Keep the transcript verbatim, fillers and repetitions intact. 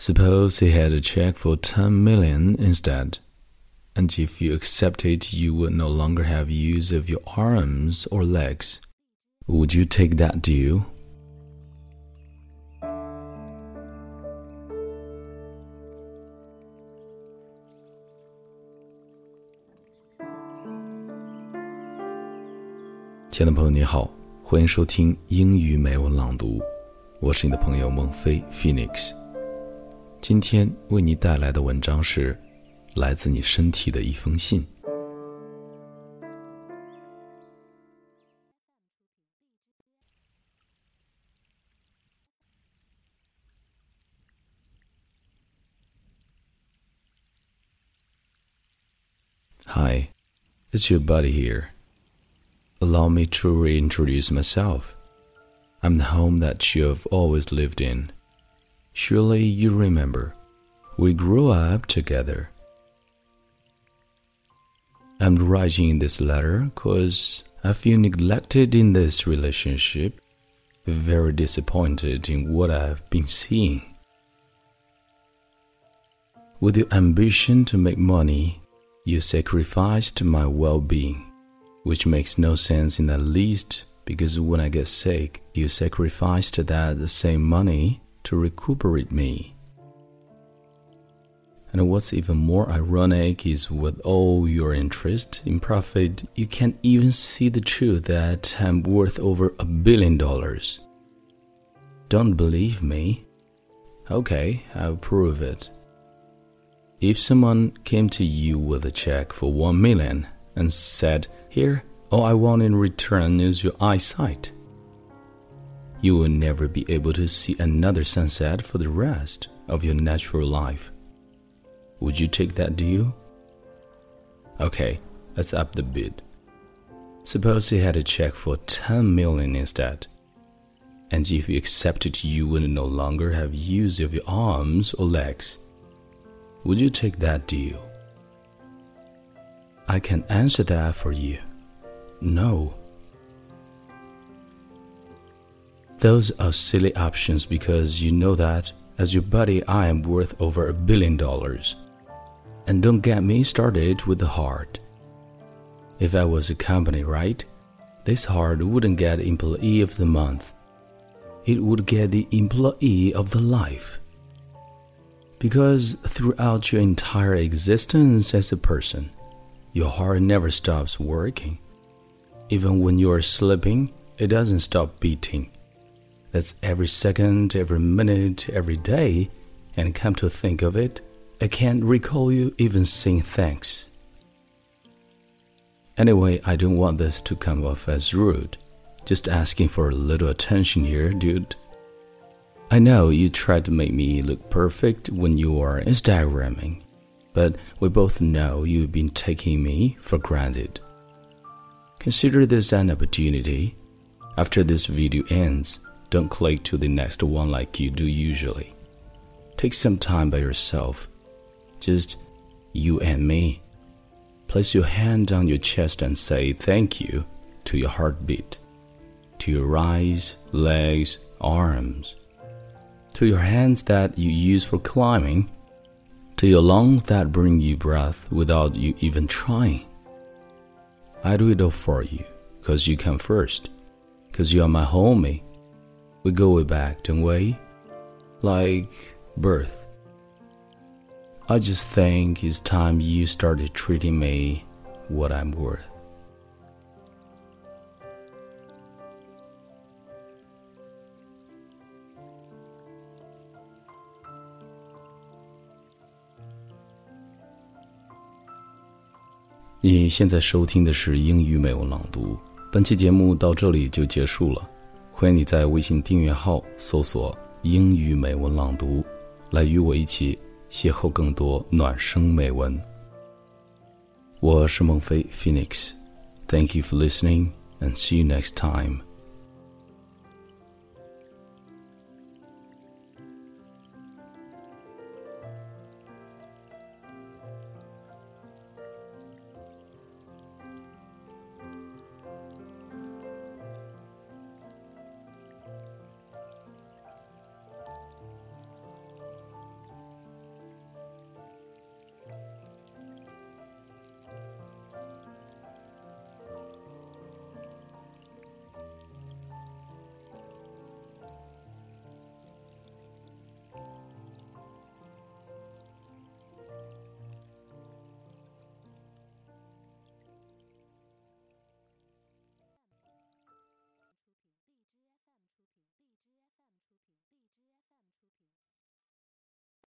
Suppose he had a check for ten million instead, and if you accept it, you would no longer have use of your arms or legs. Would you take that deal?亲爱的朋友你好，欢迎收听英语美文朗读，我是你的朋友孟非 Phoenix。 今天为你带来的文章是来自你身体的一封信。Hi, it's your buddy here.Allow me to reintroduce myself. I'm the home that you have always lived in. Surely you remember. We grew up together. I'm writing this letter because I feel neglected in this relationship, very disappointed in what I've been seeing. With your ambition to make money, you sacrificed my well-being.Which makes no sense in the least, because when I get sick, you sacrificed that the same money to recuperate me. And what's even more ironic is with all your interest in profit, you can't even see the truth that I'm worth over a billion dollars. Don't believe me? Okay, I'll prove it. If someone came to you with a check for one million and said,Here, all I want in return is your eyesight. You will never be able to see another sunset for the rest of your natural life. Would you take that deal? Okay, let's up the bid. Suppose he had a check for ten million instead. And if you accepted, you would no longer have use of your arms or legs. Would you take that deal?I can answer that for you. No. Those are silly options because you know that, as your buddy, I am worth over a billion dollars. And don't get me started with the heart. If I was a company, right? This heart wouldn't get employee of the month. It would get the employee of the life. Because throughout your entire existence as a person,Your heart never stops working. Even when you are sleeping, it doesn't stop beating. That's every second, every minute, every day. And come to think of it, I can't recall you even saying thanks. Anyway, I don't want this to come off as rude. Just asking for a little attention here, dude. I know you try to make me look perfect when you are Instagramming.But we both know you've been taking me for granted. Consider this an opportunity. After this video ends, don't click to the next one like you do usually. Take some time by yourself. Just you and me. Place your hand on your chest and say thank you to your heartbeat, to your eyes, legs, arms, to your hands that you use for climbing,To your lungs that bring you breath without you even trying. I do it all for you, cause you come first, cause you are my homie. We go way back, don't we? Like birth. I just think it's time you started treating me what I'm worth.你现在收听的是英语美文朗读，本期节目到这里就结束了。欢迎你在微信订阅号搜索英语美文朗读，来与我一起邂逅更多暖声美文。我是孟非 Phoenix. Thank you for listening and see you next time.